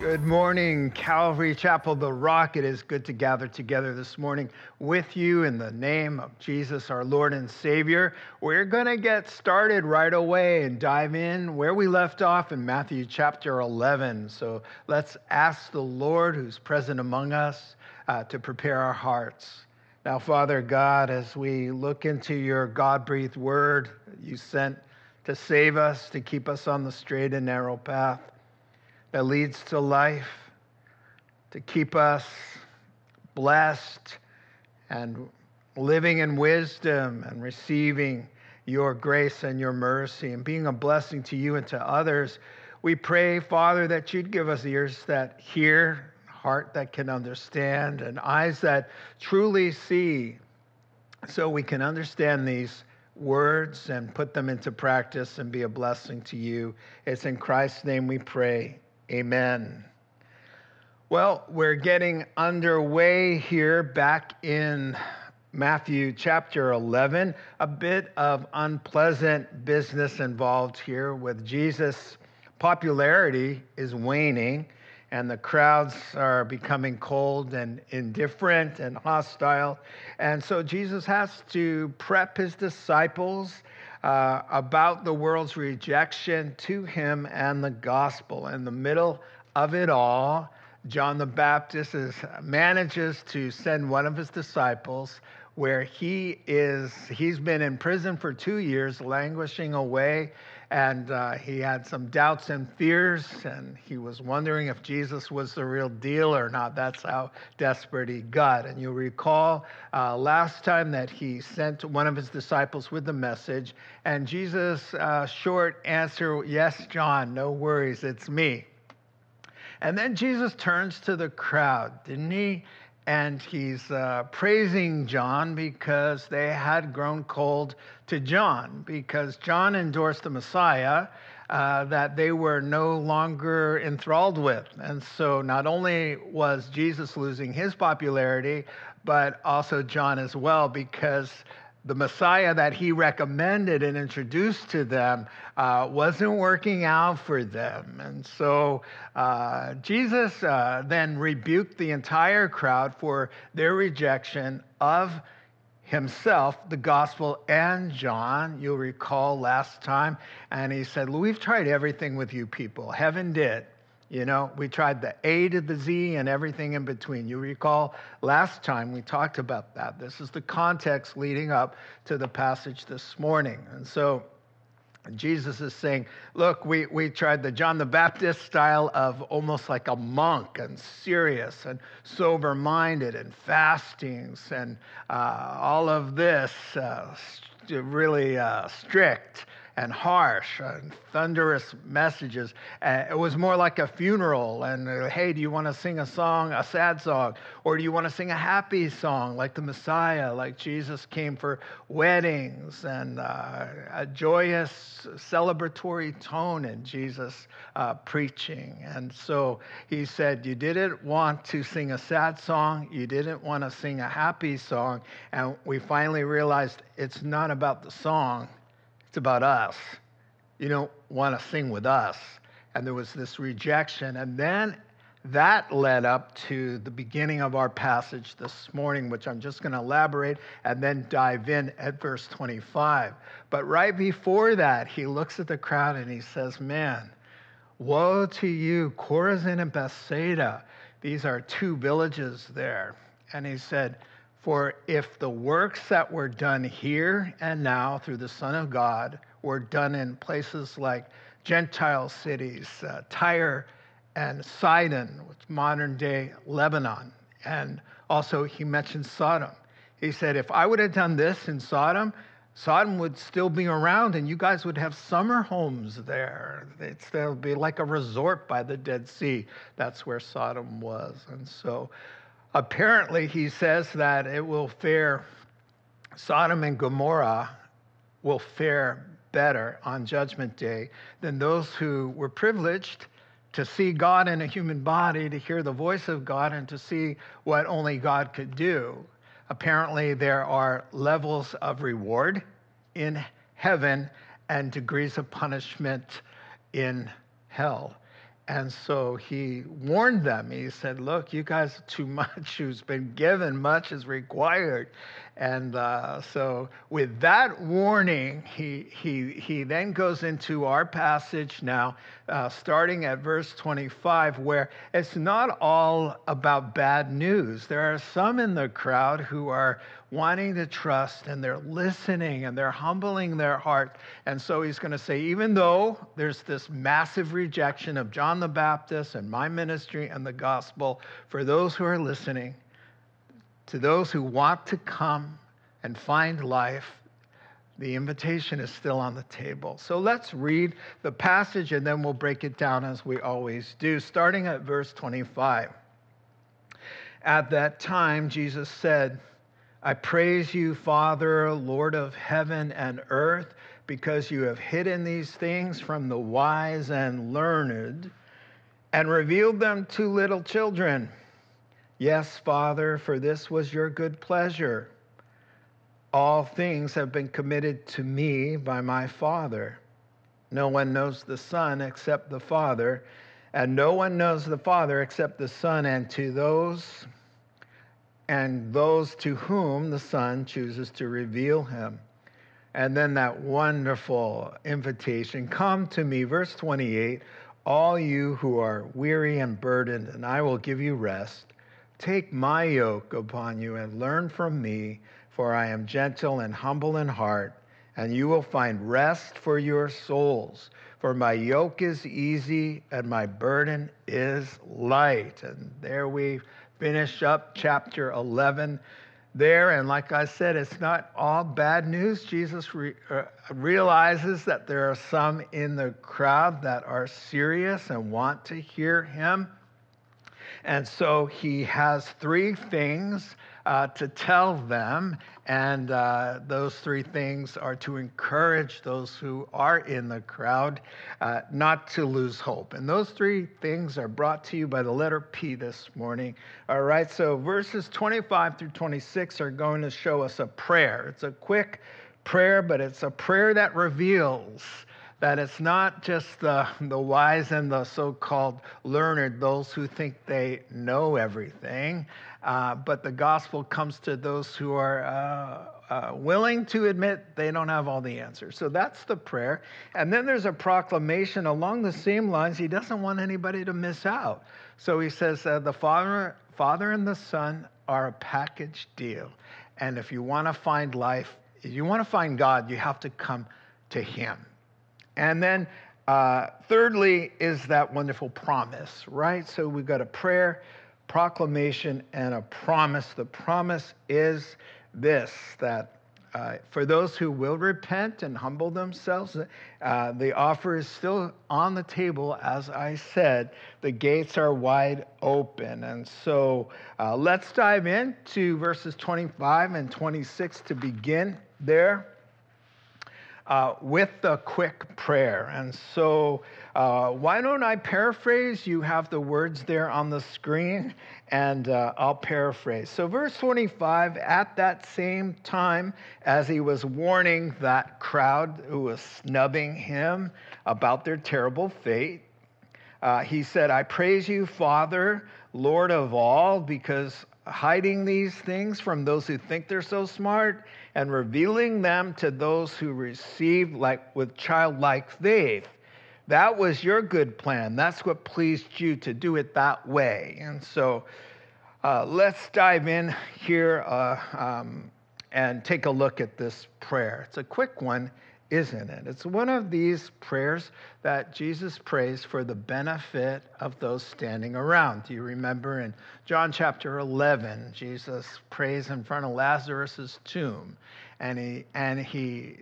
Good morning, Calvary Chapel, The Rock. It is good to gather together this morning with you in the name of Jesus, our Lord and Savior. We're going to get started right away and dive in where we left off in Matthew chapter 11. So let's ask the Lord who's present among us to prepare our hearts. Now, Father God, as we look into your God-breathed word you sent to save us, to keep us on the straight and narrow path that leads to life, to keep us blessed and living in wisdom and receiving your grace and your mercy and being a blessing to you and to others. We pray, Father, that you'd give us ears that hear, heart that can understand, and eyes that truly see, so we can understand these words and put them into practice and be a blessing to you. It's in Christ's name we pray. Amen. Well, we're getting underway here back in Matthew chapter 11. A bit of unpleasant business involved here with Jesus' popularity is waning, and the crowds are becoming cold and indifferent and hostile. And so Jesus has to prep his disciples about the world's rejection to him and the gospel. In the middle of it all, John the Baptist manages to send one of his disciples where he's been in prison for 2 years, languishing away, and he had some doubts and fears, and he was wondering if Jesus was the real deal or not. That's how desperate he got. And you'll recall last time that he sent one of his disciples with the message, and Jesus' short answer, yes, John, no worries, it's me. And then Jesus turns to the crowd, didn't he? And he's praising John because they had grown cold to John, because John endorsed the Messiah that they were no longer enthralled with. And so not only was Jesus losing his popularity, but also John as well, because the Messiah that he recommended and introduced to them wasn't working out for them. And so Jesus then rebuked the entire crowd for their rejection of himself, the gospel, and John. You'll recall last time. And he said, we've tried everything with you people. Heaven did. You know, we tried the A to the Z and everything in between. You recall last time we talked about that. This is the context leading up to the passage this morning. And so Jesus is saying, look, we tried the John the Baptist style of almost like a monk and serious and sober-minded and fastings and all of this really strict and harsh and thunderous messages. It was more like a funeral and, hey, do you want to sing a song, a sad song? Or do you want to sing a happy song like the Messiah, like Jesus came for weddings and a joyous celebratory tone in Jesus' preaching. And so he said, you didn't want to sing a sad song. You didn't want to sing a happy song. And we finally realized it's not about the song. It's about us. You don't want to sing with us. And there was this rejection. And then that led up to the beginning of our passage this morning, which I'm just going to elaborate and then dive in at verse 25. But right before that, he looks at the crowd and he says, man, woe to you, Chorazin and Bethsaida. These are two villages there. And he said, For if the works that were done here and now through the Son of God were done in places like Gentile cities, Tyre and Sidon, which is modern-day Lebanon, and also he mentioned Sodom. He said, if I would have done this in Sodom, Sodom would still be around, and you guys would have summer homes there. It'd still be like a resort by the Dead Sea. That's where Sodom was. And so apparently he says that it will fare, Sodom and Gomorrah will fare better on Judgment Day than those who were privileged to see God in a human body, to hear the voice of God, and to see what only God could do. Apparently, there are levels of reward in heaven and degrees of punishment in hell. And so he warned them. He said, look, you guys, too much who's been given, much is required. And so with that warning, he then goes into our passage now, starting at verse 25, where it's not all about bad news. There are some in the crowd who are wanting to trust, and they're listening, and they're humbling their heart. And so he's going to say, even though there's this massive rejection of John the Baptist and my ministry and the gospel, for those who are listening, to those who want to come and find life, the invitation is still on the table. So let's read the passage, and then we'll break it down as we always do, starting at verse 25. At that time, Jesus said, I praise you, Father, Lord of heaven and earth, because you have hidden these things from the wise and learned and revealed them to little children. Yes, Father, for this was your good pleasure. All things have been committed to me by my Father. No one knows the Son except the Father, and no one knows the Father except the Son, and those to whom the Son chooses to reveal him. And then that wonderful invitation, come to me, verse 28, all you who are weary and burdened, and I will give you rest. Take my yoke upon you and learn from me, for I am gentle and humble in heart, and you will find rest for your souls. For my yoke is easy and my burden is light. And there we finish up chapter 11 there. And like I said, it's not all bad news. Jesus realizes that there are some in the crowd that are serious and want to hear him. And so he has three things to tell them. And those three things are to encourage those who are in the crowd not to lose hope. And those three things are brought to you by the letter P this morning. All right, so verses 25 through 26 are going to show us a prayer. It's a quick prayer, but it's a prayer that reveals that it's not just the wise and the so-called learned, those who think they know everything, but the gospel comes to those who are willing to admit they don't have all the answers. So that's the prayer. And then there's a proclamation along the same lines. He doesn't want anybody to miss out. So he says the Father and the Son are a package deal. And if you want to find life, if you want to find God, you have to come to him. And then thirdly is that wonderful promise, right? So we've got a prayer, proclamation, and a promise. The promise is this, that for those who will repent and humble themselves, the offer is still on the table. As I said, the gates are wide open. And so let's dive into verses 25 and 26 to begin there. With a quick prayer. And so why don't I paraphrase? You have the words there on the screen, and I'll paraphrase. So verse 25, at that same time, as he was warning that crowd who was snubbing him about their terrible fate, he said, I praise you, Father, Lord of all, because hiding these things from those who think they're so smart and revealing them to those who receive with childlike faith. That was your good plan. That's what pleased you to do it that way. And so Let's dive in here and take a look at this prayer. It's a quick one, isn't it? It's one of these prayers that Jesus prays for the benefit of those standing around. Do you remember in John chapter 11, Jesus prays in front of Lazarus's tomb, and he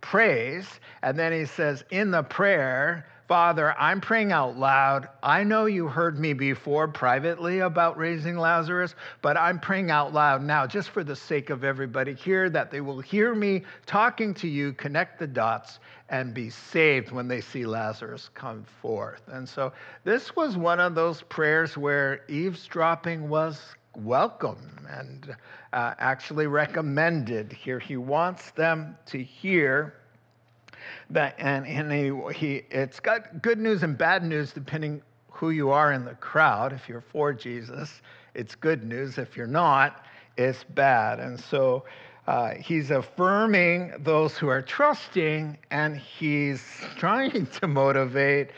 prays, and then he says in the prayer, Father, I'm praying out loud. I know you heard me before privately about raising Lazarus, but I'm praying out loud now just for the sake of everybody here, that they will hear me talking to you, connect the dots, and be saved when they see Lazarus come forth. And so this was one of those prayers where eavesdropping was welcome and actually recommended here. He wants them to hear that, it's got good news and bad news depending who you are in the crowd. If you're for Jesus, it's good news. If you're not, it's bad. And so he's affirming those who are trusting, and he's trying to motivate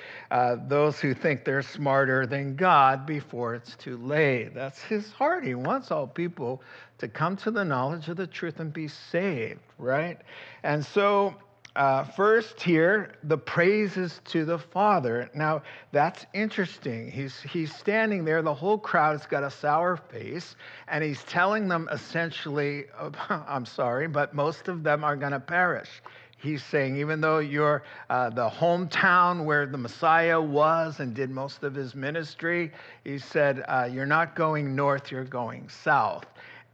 those who think they're smarter than God before it's too late. That's his heart. He wants all people to come to the knowledge of the truth and be saved, right? And so first here, the praises to the Father. Now, that's interesting. He's standing there. The whole crowd's got a sour face, and he's telling them essentially, I'm sorry, but most of them are going to perish. He's saying, even though you're the hometown where the Messiah was and did most of his ministry, he said, you're not going north, you're going south.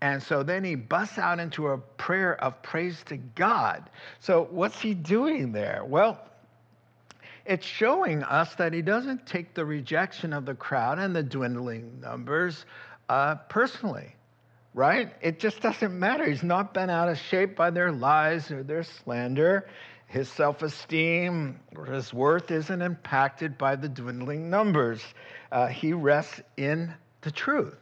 And so then he busts out into a prayer of praise to God. So what's he doing there? Well, it's showing us that he doesn't take the rejection of the crowd and the dwindling numbers personally, right? It just doesn't matter. He's not been out of shape by their lies or their slander. His self-esteem or his worth isn't impacted by the dwindling numbers. He rests in the truth.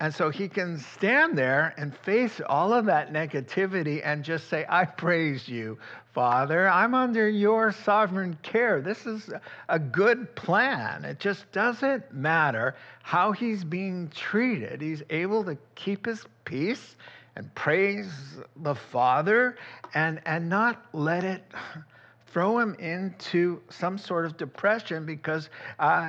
And so he can stand there and face all of that negativity and just say, I praise you, Father. I'm under your sovereign care. This is a good plan. It just doesn't matter how he's being treated. He's able to keep his peace and praise the Father and not let it throw him into some sort of depression, because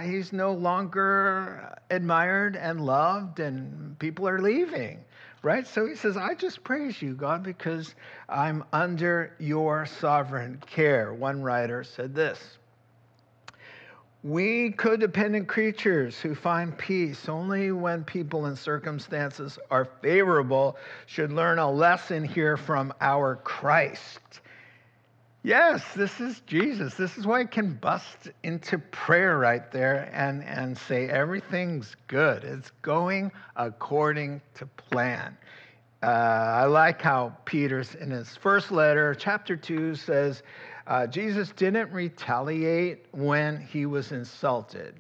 he's no longer admired and loved, and people are leaving, right? So he says, I just praise you, God, because I'm under your sovereign care. One writer said this: we codependent creatures who find peace only when people and circumstances are favorable should learn a lesson here from our Christ. Yes, this is Jesus. This is why I can bust into prayer right there and say everything's good. It's going according to plan. I like how Peter's in his first letter, chapter 2, says, Jesus didn't retaliate when he was insulted,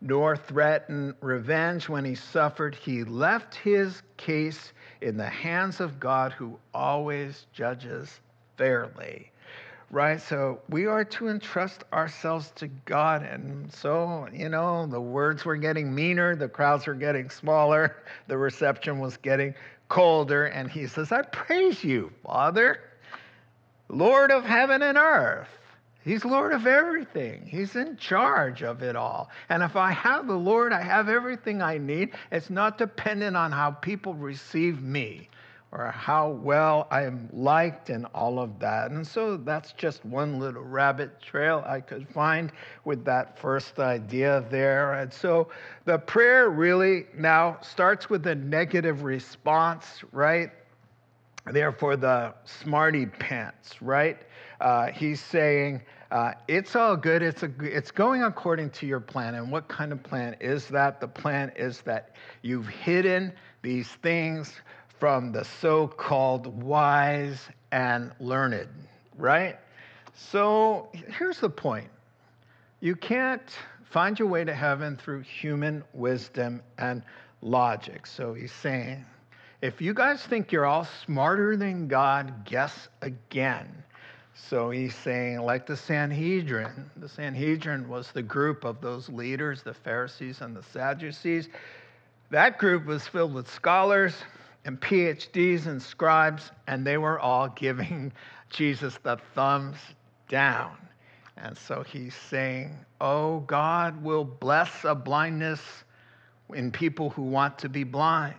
nor threaten revenge when he suffered. He left his case in the hands of God, who always judges fairly. Right, so we are to entrust ourselves to God. And so, you know, the words were getting meaner, the crowds were getting smaller, the reception was getting colder. And he says, I praise you, Father, Lord of heaven and earth. He's Lord of everything. He's in charge of it all. And if I have the Lord, I have everything I need. It's not dependent on how people receive me, or how well I am liked and all of that. And so that's just one little rabbit trail I could find with that first idea there. And so the prayer really now starts with a negative response, right? Therefore, the smarty pants, right? He's saying, it's all good. It's going according to your plan. And what kind of plan is that? The plan is that you've hidden these things from the so-called wise and learned, right? So here's the point. You can't find your way to heaven through human wisdom and logic. So he's saying, if you guys think you're all smarter than God, guess again. So he's saying, like the Sanhedrin was the group of those leaders, the Pharisees and the Sadducees. That group was filled with scholars and PhDs and scribes, and they were all giving Jesus the thumbs down. And so he's saying, oh, God will bless a blindness in people who want to be blind.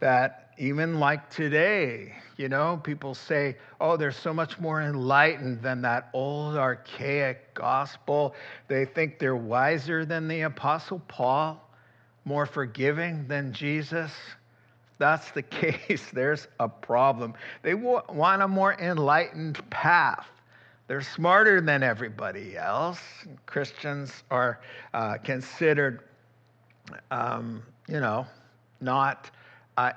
That even like today, you know, people say, oh, they're so much more enlightened than that old archaic gospel. They think they're wiser than the Apostle Paul, more forgiving than Jesus. That's the case. There's a problem. They want a more enlightened path. They're smarter than everybody else. Christians are considered, not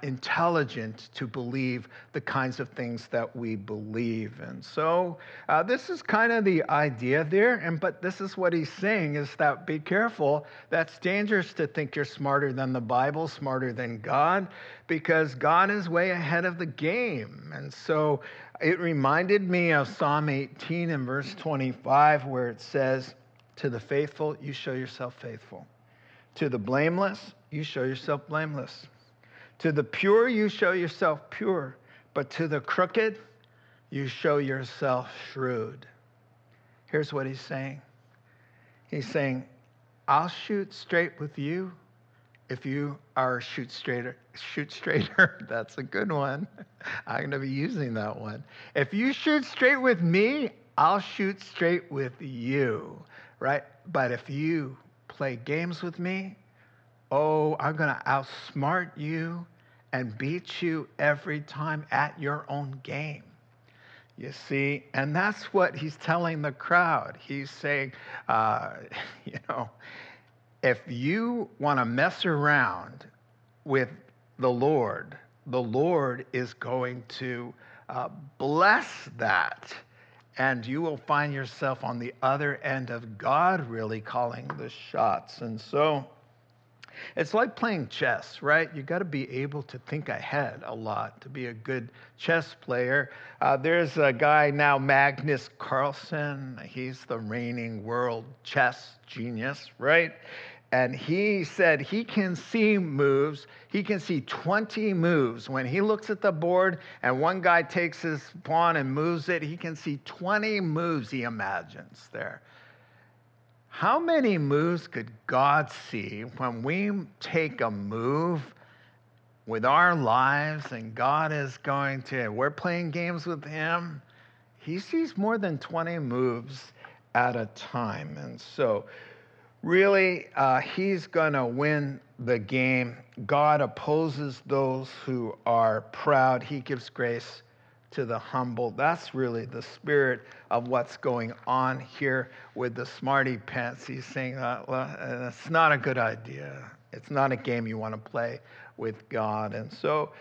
intelligent to believe the kinds of things that we believe. And so this is kind of the idea there. But this is what he's saying, is that be careful. That's dangerous to think you're smarter than the Bible, smarter than God, because God is way ahead of the game. And so it reminded me of Psalm 18 and verse 25, where it says, to the faithful, you show yourself faithful. To the blameless, you show yourself blameless. To the pure, you show yourself pure. But to the crooked, you show yourself shrewd. Here's what he's saying. He's saying, I'll shoot straight with you if you are a shoot straighter. That's a good one. I'm going to be using that one. If you shoot straight with me, I'll shoot straight with you, right? But if you play games with me, oh, I'm going to outsmart you and beat you every time at your own game. You see, and that's what he's telling the crowd. He's saying, if you want to mess around with the Lord is going to bless that. And you will find yourself on the other end of God really calling the shots. And so it's like playing chess, right? You got to be able to think ahead a lot to be a good chess player. There's a guy now, Magnus Carlsen. He's the reigning world chess genius, right? And he said he can see moves. He can see 20 moves. When he looks at the board and one guy takes his pawn and moves it, he can see 20 moves he imagines there. How many moves could God see when we take a move with our lives and God is going to, we're playing games with him? He sees more than 20 moves at a time. And so really, he's going to win the game. God opposes those who are proud. He gives grace to the humble. That's really the spirit of what's going on here with the smarty pants. He's saying, well, it's not a good idea. It's not a game you want to play with God. And so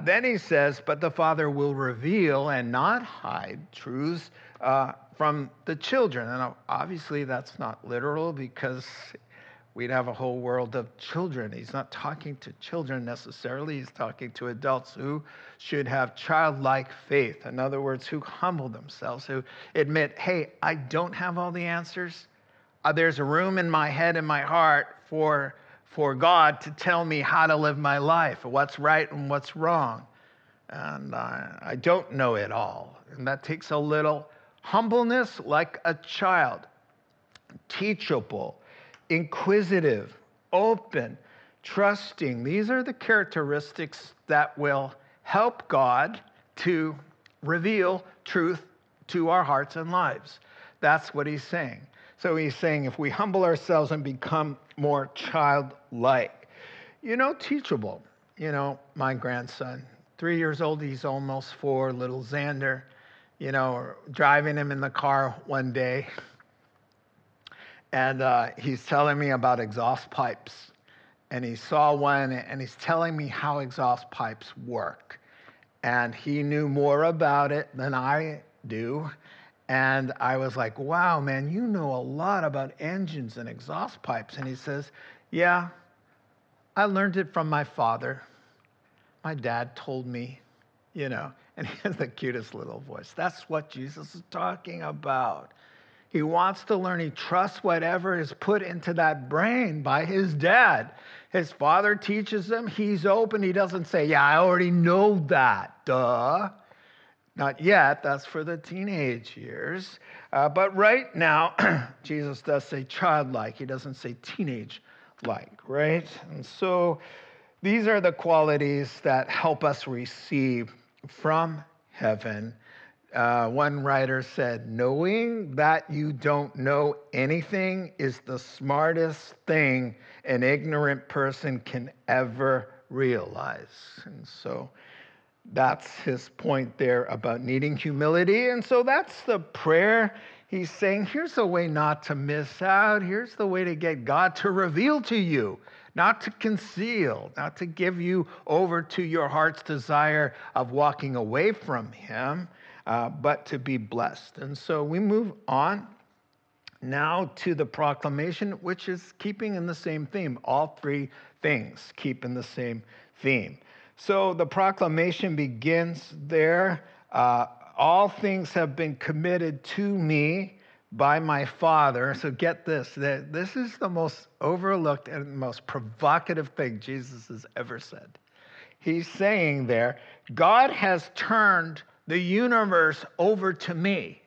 then he says, but the Father will reveal and not hide truths from the children. And obviously that's not literal, because we'd have a whole world of children. He's not talking to children necessarily. He's talking to adults who should have childlike faith. In other words, who humble themselves, who admit, hey, I don't have all the answers. There's a room in my head and my heart for God to tell me how to live my life, what's right and what's wrong. And I don't know it all. And that takes a little humbleness, like a child, teachable, inquisitive, open, trusting. These are the characteristics that will help God to reveal truth to our hearts and lives. That's what he's saying. So he's saying if we humble ourselves and become more childlike, teachable. My grandson, 3 years old, he's almost 4, little Xander, driving him in the car one day. And he's telling me about exhaust pipes. And he saw one, and he's telling me how exhaust pipes work. And he knew more about it than I do. And I was like, wow, man, you know a lot about engines and exhaust pipes. And he says, yeah, I learned it from my father. My dad told me, And he has the cutest little voice. That's what Jesus is talking about. He wants to learn. He trusts whatever is put into that brain by his dad. His father teaches him. He's open. He doesn't say, yeah, I already know that. Duh. Not yet. That's for the teenage years. But right now, Jesus does say childlike. He doesn't say teenage-like, right? And so these are the qualities that help us receive from heaven. One writer said, knowing that you don't know anything is the smartest thing an ignorant person can ever realize. And so that's his point there about needing humility. And so that's the prayer he's saying. Here's a way not to miss out. Here's the way to get God to reveal to you, not to conceal, not to give you over to your heart's desire of walking away from him. But to be blessed. And so we move on now to the proclamation, which is keeping in the same theme. All three things keep in the same theme. So the proclamation begins there. All things have been committed to me by my Father. So get this. This is the most overlooked and most provocative thing Jesus has ever said. He's saying there, God has turned the universe over to me.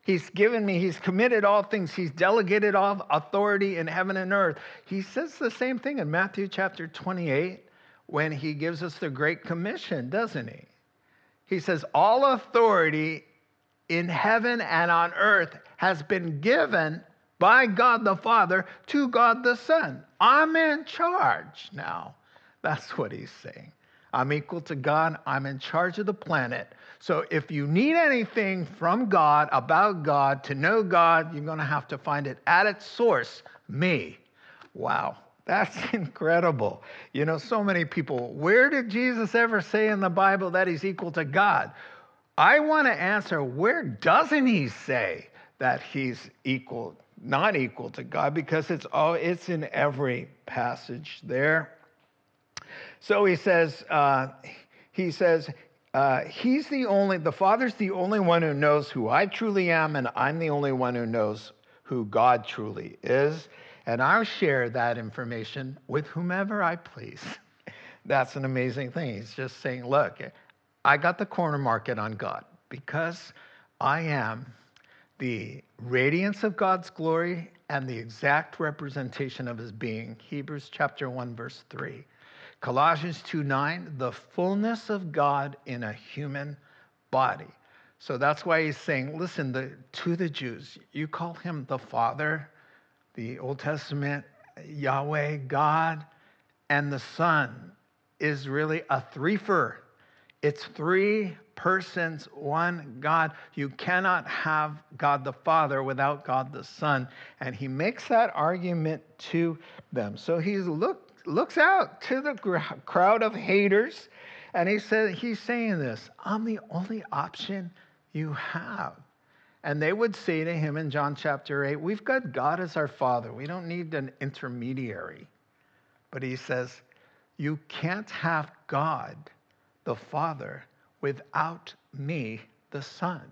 He's given me, he's committed all things. He's delegated all authority in heaven and earth. He says the same thing in Matthew chapter 28 when he gives us the Great Commission, doesn't he? He says, all authority in heaven and on earth has been given by God the Father to God the Son. I'm in charge now. That's what he's saying. I'm equal to God. I'm in charge of the planet. So if you need anything from God, about God, to know God, you're going to have to find it at its source, me. Wow, that's incredible. You know, so many people, where did Jesus ever say in the Bible that he's equal to God? I want to answer, where doesn't he say that he's equal, not equal to God? Because it's in every passage there. So he says, he's the Father's the only one who knows who I truly am, and I'm the only one who knows who God truly is. And I'll share that information with whomever I please. That's an amazing thing. He's just saying, look, I got the corner market on God because I am the radiance of God's glory and the exact representation of his being. Hebrews chapter 1, verse 3. Colossians 2:9, the fullness of God in a human body. So that's why he's saying, listen, to the Jews, you call him the Father, the Old Testament, Yahweh, God, and the Son is really a threefer. It's three persons, one God. You cannot have God the Father without God the Son. And he makes that argument to them. So he's looks out to the crowd of haters, and he's saying this, I'm the only option you have. And they would say to him in John chapter 8, we've got God as our Father. We don't need an intermediary. But he says, you can't have God, the Father, without me, the Son.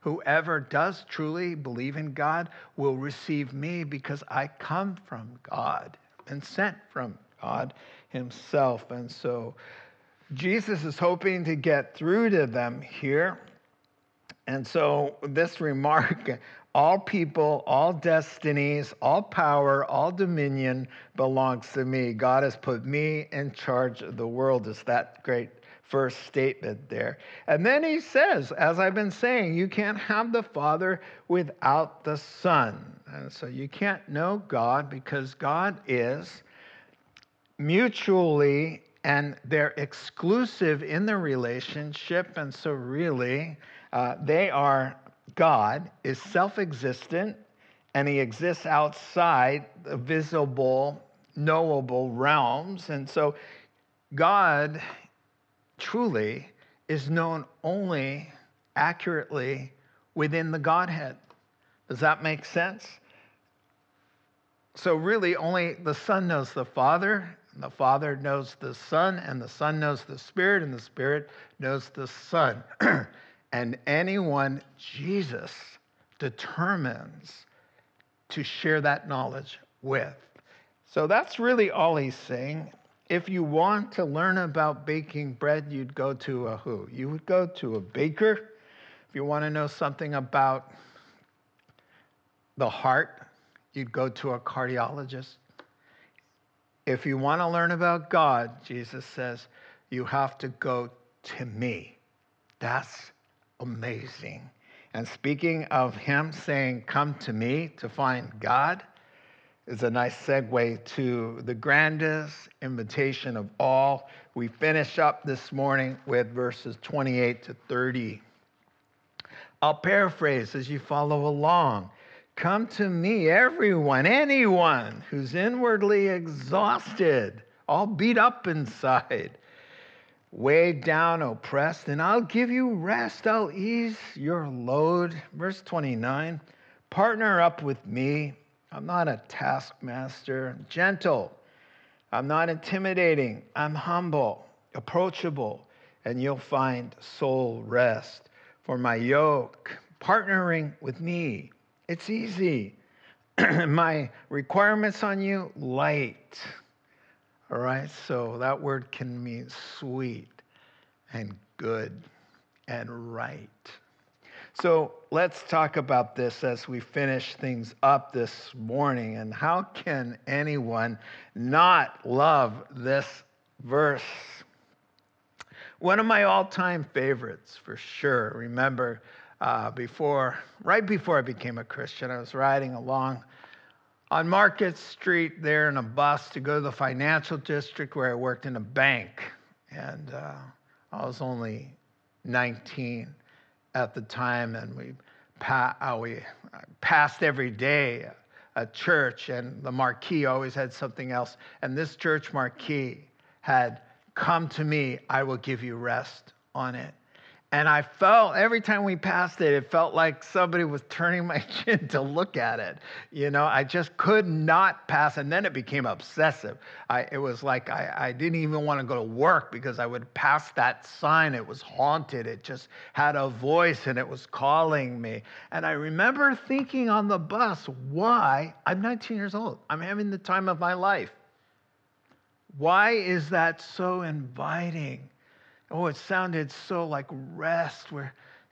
Whoever does truly believe in God will receive me because I come from God and sent from God himself. And so Jesus is hoping to get through to them here. And so this remark, all people, all destinies, all power, all dominion belongs to me. God has put me in charge of the world, is that great first statement there. And then he says, as I've been saying, you can't have the Father without the Son. And so you can't know God because God is mutually and they're exclusive in the relationship. And so really, God is self-existent and he exists outside the visible, knowable realms. And so God truly is known only accurately within the Godhead. Does that make sense? So really only the Son knows the Father, and the Father knows the Son, and the Son knows the Spirit, and the Spirit knows the Son. And anyone Jesus determines to share that knowledge with. So that's really all he's saying. If you want to learn about baking bread, you'd go to a who? You would go to a baker. If you want to know something about the heart, you'd go to a cardiologist. If you want to learn about God, Jesus says, you have to go to me. That's amazing. And speaking of him saying, come to me to find God, is a nice segue to the grandest invitation of all. We finish up this morning with verses 28 to 30. I'll paraphrase as you follow along. Come to me, everyone, anyone who's inwardly exhausted, all beat up inside, weighed down, oppressed, and I'll give you rest. I'll ease your load. Verse 29, partner up with me. I'm not a taskmaster. I'm gentle. I'm not intimidating. I'm humble, approachable, and you'll find soul rest. For my yoke, partnering with me, it's easy. My requirements on you, light. All right, so that word can mean sweet and good and right. So let's talk about this as we finish things up this morning. And how can anyone not love this verse? One of my all-time favorites, for sure. Remember, right before I became a Christian, I was riding along on Market Street there in a bus to go to the financial district where I worked in a bank. And I was only 19. At the time, and we passed every day a church, and the marquee always had something else. And this church marquee had, come to me, I will give you rest on it. And I felt, every time we passed it, it felt like somebody was turning my chin to look at it. You know, I just could not pass. And then it became obsessive. It was like I didn't even want to go to work because I would pass that sign. It was haunted. It just had a voice and it was calling me. And I remember thinking on the bus, why? I'm 19 years old. I'm having the time of my life. Why is that so inviting? Oh, it sounded so like rest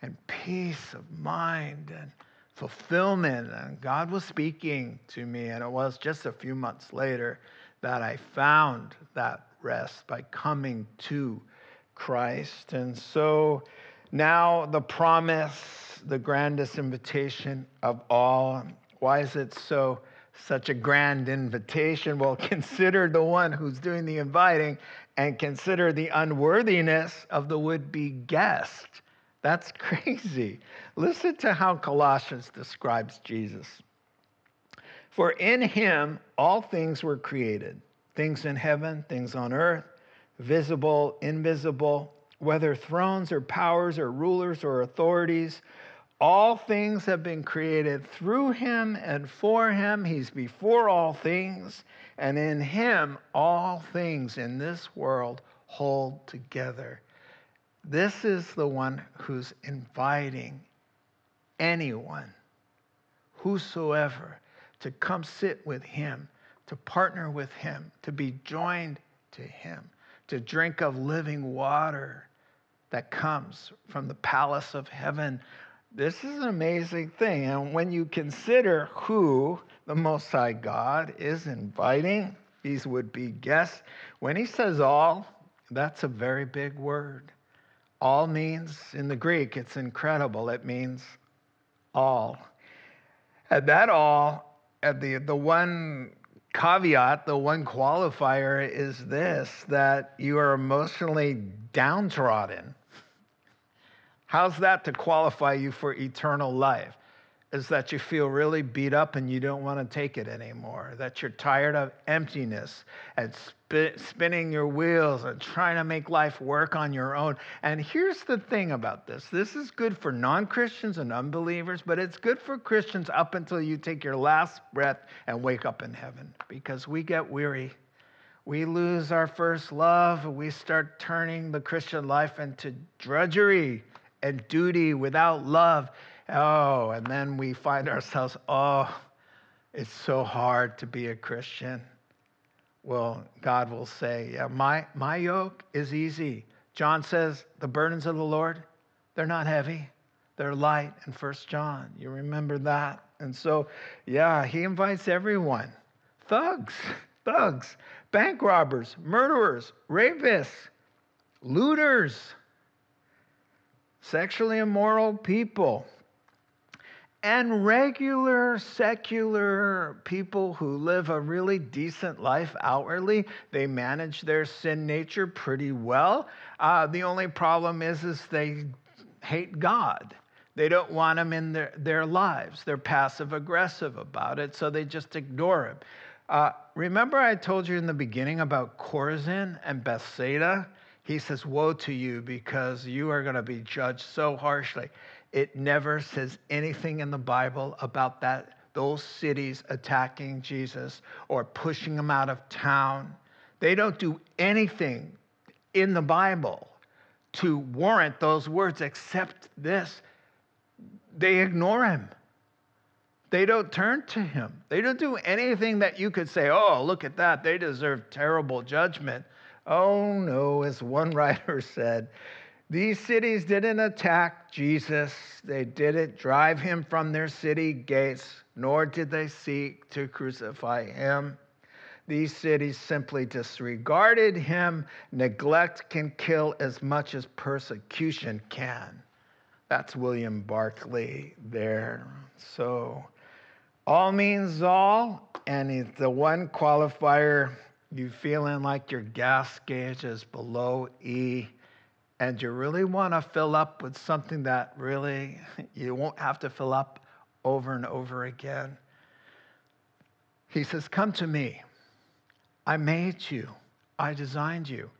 and peace of mind and fulfillment. And God was speaking to me. And it was just a few months later that I found that rest by coming to Christ. And so now the promise, the grandest invitation of all. Why is it such a grand invitation? Well, consider the one who's doing the inviting. And consider the unworthiness of the would-be guest. That's crazy. Listen to how Colossians describes Jesus. For in him all things were created, things in heaven, things on earth, visible, invisible, whether thrones or powers or rulers or authorities. All things have been created through him and for him. He's before all things, and in him all things in this world hold together. This is the one who's inviting anyone, whosoever, to come sit with him, to partner with him, to be joined to him, to drink of living water that comes from the palace of heaven. This is an amazing thing. And when you consider who the Most High God is inviting, these would-be guests, when he says all, that's a very big word. All means, in the Greek, it's incredible. It means all. And that all, the one caveat, the one qualifier is this, that you are emotionally downtrodden. How's that to qualify you for eternal life? Is that you feel really beat up and you don't want to take it anymore. That you're tired of emptiness and spinning your wheels and trying to make life work on your own. And here's the thing about this. This is good for non-Christians and unbelievers, but it's good for Christians up until you take your last breath and wake up in heaven. Because we get weary. We lose our first love. We start turning the Christian life into drudgery and duty without love. Oh, and then we find ourselves, oh, it's so hard to be a Christian. Well, God will say, yeah, my yoke is easy. John says the burdens of the Lord, they're not heavy. They're light in 1 John. You remember that. And so, yeah, he invites everyone. Thugs, bank robbers, murderers, rapists, looters, sexually immoral people, and regular secular people who live a really decent life outwardly. They manage their sin nature pretty well. The only problem is they hate God. They don't want him in their lives. They're passive-aggressive about it, so they just ignore him. Remember I told you in the beginning about Chorazin and Bethsaida? He says, woe to you, because you are going to be judged so harshly. It never says anything in the Bible about that, those cities attacking Jesus or pushing him out of town. They don't do anything in the Bible to warrant those words except this. They ignore him. They don't turn to him. They don't do anything that you could say, oh, look at that. They deserve terrible judgment. Oh, no, as one writer said, these cities didn't attack Jesus. They didn't drive him from their city gates, nor did they seek to crucify him. These cities simply disregarded him. Neglect can kill as much as persecution can. That's William Barclay there. So all means all, and it's the one qualifier, you feeling like your gas gauge is below E, and you really want to fill up with something that really you won't have to fill up over and over again. He says, come to me. I made you. I designed you.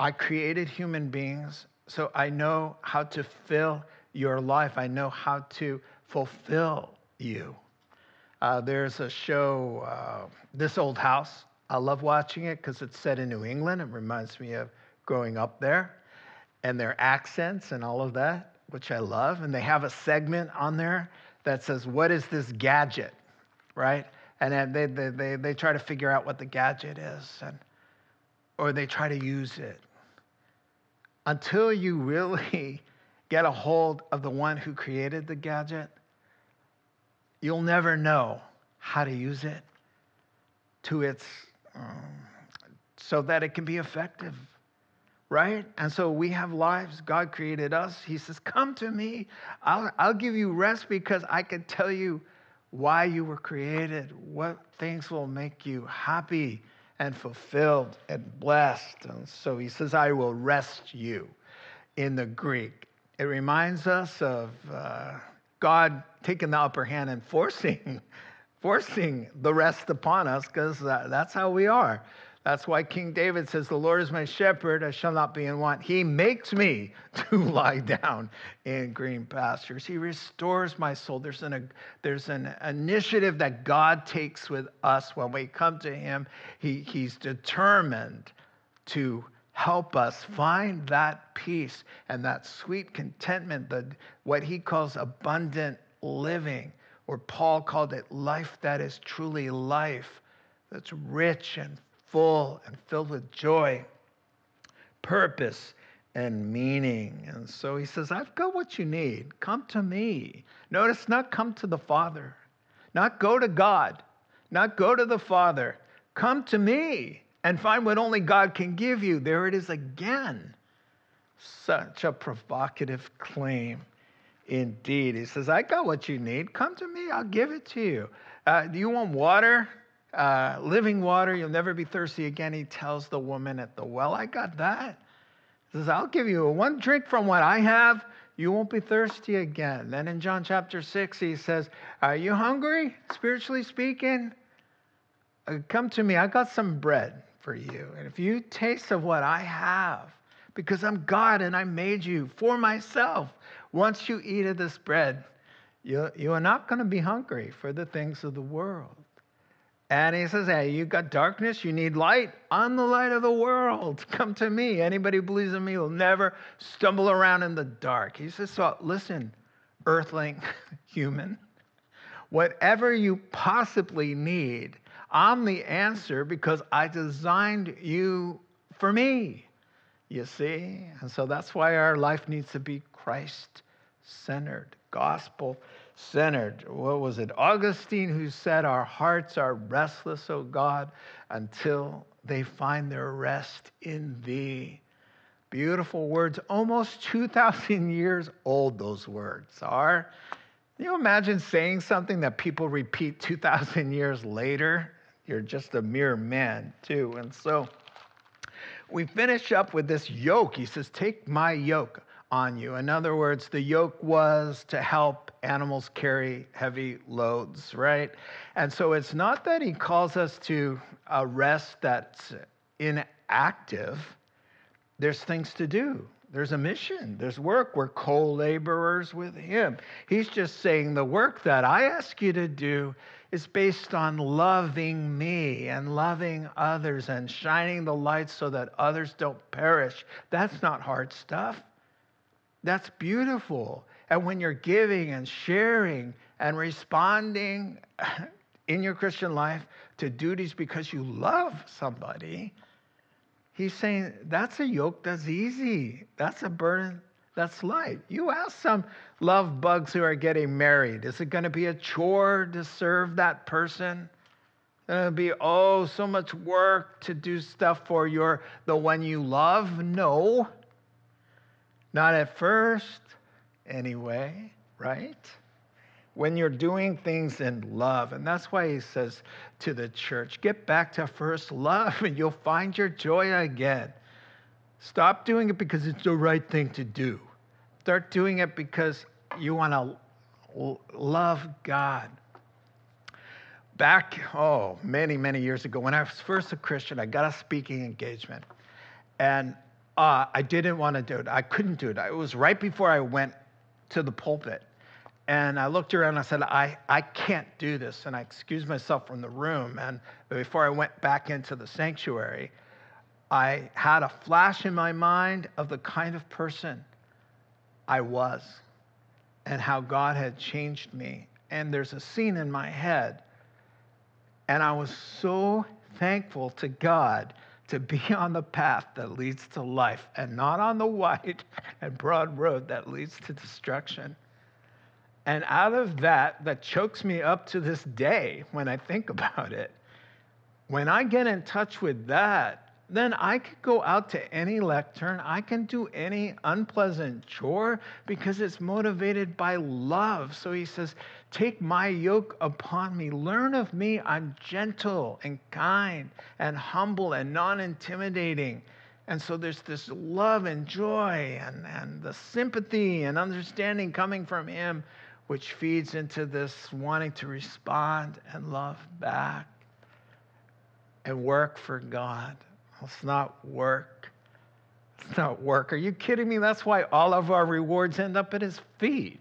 I created human beings, so I know how to fill your life. I know how to fulfill you. There's a show, This Old House. I love watching it because it's set in New England. It reminds me of growing up there, and their accents and all of that, which I love. And they have a segment on there that says, what is this gadget, right? And then they try to figure out what the gadget is, or they try to use it. Until you really get a hold of the one who created the gadget, you'll never know how to use it to its, so that it can be effective. Right? And so we have lives. God created us. He says, come to me. I'll give you rest, because I can tell you why you were created, what things will make you happy and fulfilled and blessed. And so he says, I will rest you in the Greek. It reminds us of God taking the upper hand and forcing the rest upon us, because that's how we are. That's why King David says, the Lord is my shepherd, I shall not be in want. He makes me to lie down in green pastures. He restores my soul. There's an initiative that God takes with us when we come to him. He's determined to help us find that peace and that sweet contentment, what he calls abundant living, or Paul called it life that is truly life, that's rich and full and filled with joy, purpose, and meaning. And so he says, I've got what you need. Come to me. Notice, not come to the Father, not go to God, not go to the Father. Come to me and find what only God can give you. There it is again. Such a provocative claim indeed. He says, I got what you need. Come to me. I'll give it to you. Do you want water? Living water, you'll never be thirsty again. He tells the woman at the well, I got that. He says, I'll give you one drink from what I have. You won't be thirsty again. Then in John chapter 6, he says, are you hungry, spiritually speaking? Come to me. I got some bread for you. And if you taste of what I have, because I'm God and I made you for myself, once you eat of this bread, you are not going to be hungry for the things of the world. And he says, hey, you got darkness, you need light. I'm the light of the world. Come to me. Anybody who believes in me will never stumble around in the dark. He says, so listen, earthling, human. Whatever you possibly need, I'm the answer because I designed you for me, you see? And so that's why our life needs to be Christ-centered, gospel-centered. What was it? Augustine, who said, our hearts are restless, O God, until they find their rest in thee. Beautiful words, almost 2,000 years old those words are. Can you imagine saying something that people repeat 2,000 years later? You're just a mere man too. And so we finish up with this yoke. He says, take my yoke on you. In other words, the yoke was to help animals carry heavy loads, right? And so it's not that he calls us to a rest that's inactive. There's things to do. There's a mission. There's work. We're co-laborers with him. He's just saying the work that I ask you to do is based on loving me and loving others and shining the light so that others don't perish. That's not hard stuff. That's beautiful. And when you're giving and sharing and responding in your Christian life to duties because you love somebody, he's saying that's a yoke that's easy. That's a burden that's light. You ask some love bugs who are getting married, is it going to be a chore to serve that person? It'll be, oh, so much work to do stuff for the one you love? No. Not at first, anyway, right? When you're doing things in love. And that's why he says to the church, get back to first love and you'll find your joy again. Stop doing it because it's the right thing to do. Start doing it because you want to love God. Back, many, many years ago, when I was first a Christian, I got a speaking engagement. And I didn't want to do it. I couldn't do it. It was right before I went to the pulpit. And I looked around and I said, I can't do this. And I excused myself from the room. And before I went back into the sanctuary, I had a flash in my mind of the kind of person I was and how God had changed me. And there's a scene in my head. And I was so thankful to God to be on the path that leads to life and not on the wide and broad road that leads to destruction. And out of that chokes me up to this day when I think about it. When I get in touch with that, then I could go out to any lectern. I can do any unpleasant chore because it's motivated by love. So he says, take my yoke upon me. Learn of me. I'm gentle and kind and humble and non-intimidating. And so there's this love and joy and the sympathy and understanding coming from him, which feeds into this wanting to respond and love back and work for God. It's not work. It's not work. Are you kidding me? That's why all of our rewards end up at his feet.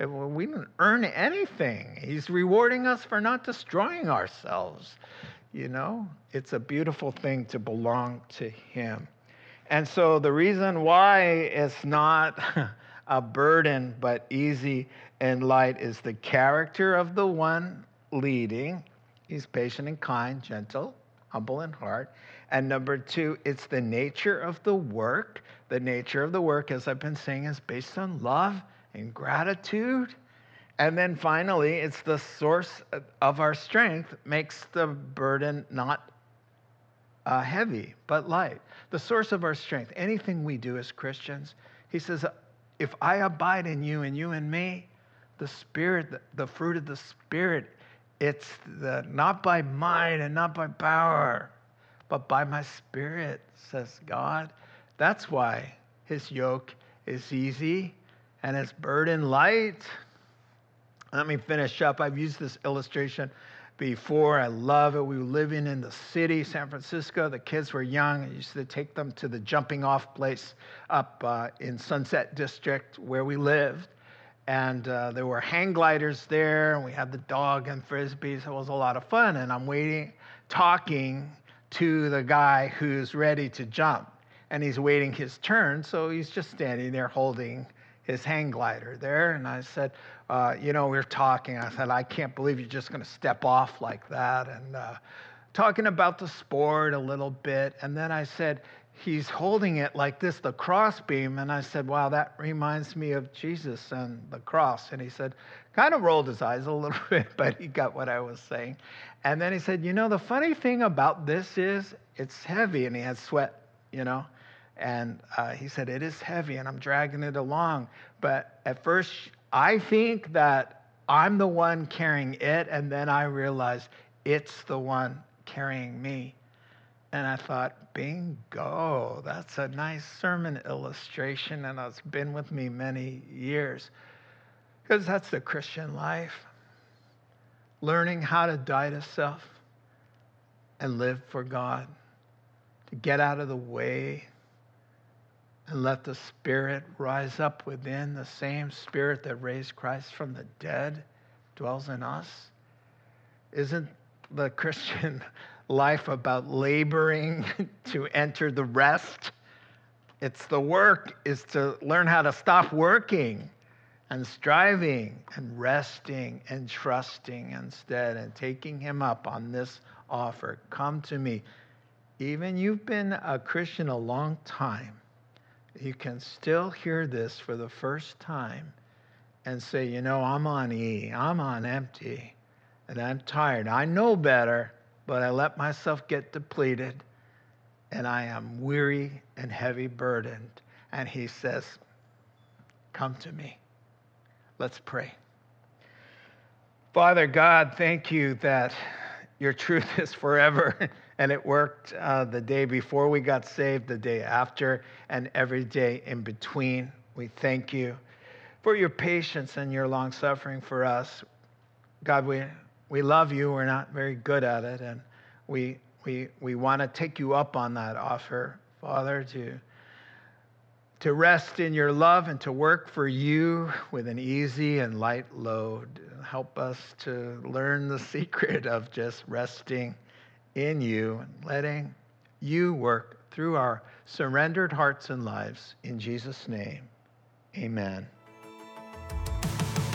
We didn't earn anything. He's rewarding us for not destroying ourselves. You know, it's a beautiful thing to belong to him. And so the reason why it's not a burden, but easy and light is the character of the one leading. He's patient and kind, gentle, humble in heart. And number two, it's the nature of the work. The nature of the work, as I've been saying, is based on love and gratitude. And then finally, it's the source of our strength makes the burden not heavy, but light. The source of our strength, anything we do as Christians, he says, if I abide in you and you in me, the Spirit, the fruit of the Spirit, it's not by might and not by power, but by my Spirit, says God. That's why his yoke is easy and his burden light. Let me finish up. I've used this illustration before. I love it. We were living in the city, San Francisco. The kids were young. I used to take them to the jumping off place up in Sunset District where we lived. And there were hang gliders there. And we had the dog and frisbees. It was a lot of fun. And I'm talking to the guy who's ready to jump. And he's waiting his turn. So he's just standing there holding his hang glider there, and I said, we were talking. I said, I can't believe you're just going to step off like that, and talking about the sport a little bit. And then I said, he's holding it like this, the crossbeam. And I said, wow, that reminds me of Jesus and the cross. And he said, kind of rolled his eyes a little bit, but he got what I was saying. And then he said, the funny thing about this is it's heavy. And he had sweat, And he said, it is heavy, and I'm dragging it along. But at first, I think that I'm the one carrying it, and then I realized it's the one carrying me. And I thought, bingo, that's a nice sermon illustration, and it's been with me many years. Because that's the Christian life, learning how to die to self and live for God, to get out of the way and let the Spirit rise up within. The same Spirit that raised Christ from the dead dwells in us. Isn't the Christian life about laboring to enter the rest? It's the work is to learn how to stop working and striving and resting and trusting instead and taking him up on this offer. Come to me. Even you've been a Christian a long time, you can still hear this for the first time and say, I'm on E, I'm on empty, and I'm tired. I know better, but I let myself get depleted, and I am weary and heavy burdened. And he says, come to me. Let's pray. Father God, thank you that your truth is forever, and it worked the day before we got saved, the day after, and every day in between. We thank you for your patience and your long suffering for us. God, we love you. We're not very good at it, and we want to take you up on that offer, Father, to rest in your love and to work for you with an easy and light load. Help us to learn the secret of just resting in you and letting you work through our surrendered hearts and lives. In Jesus' name, amen.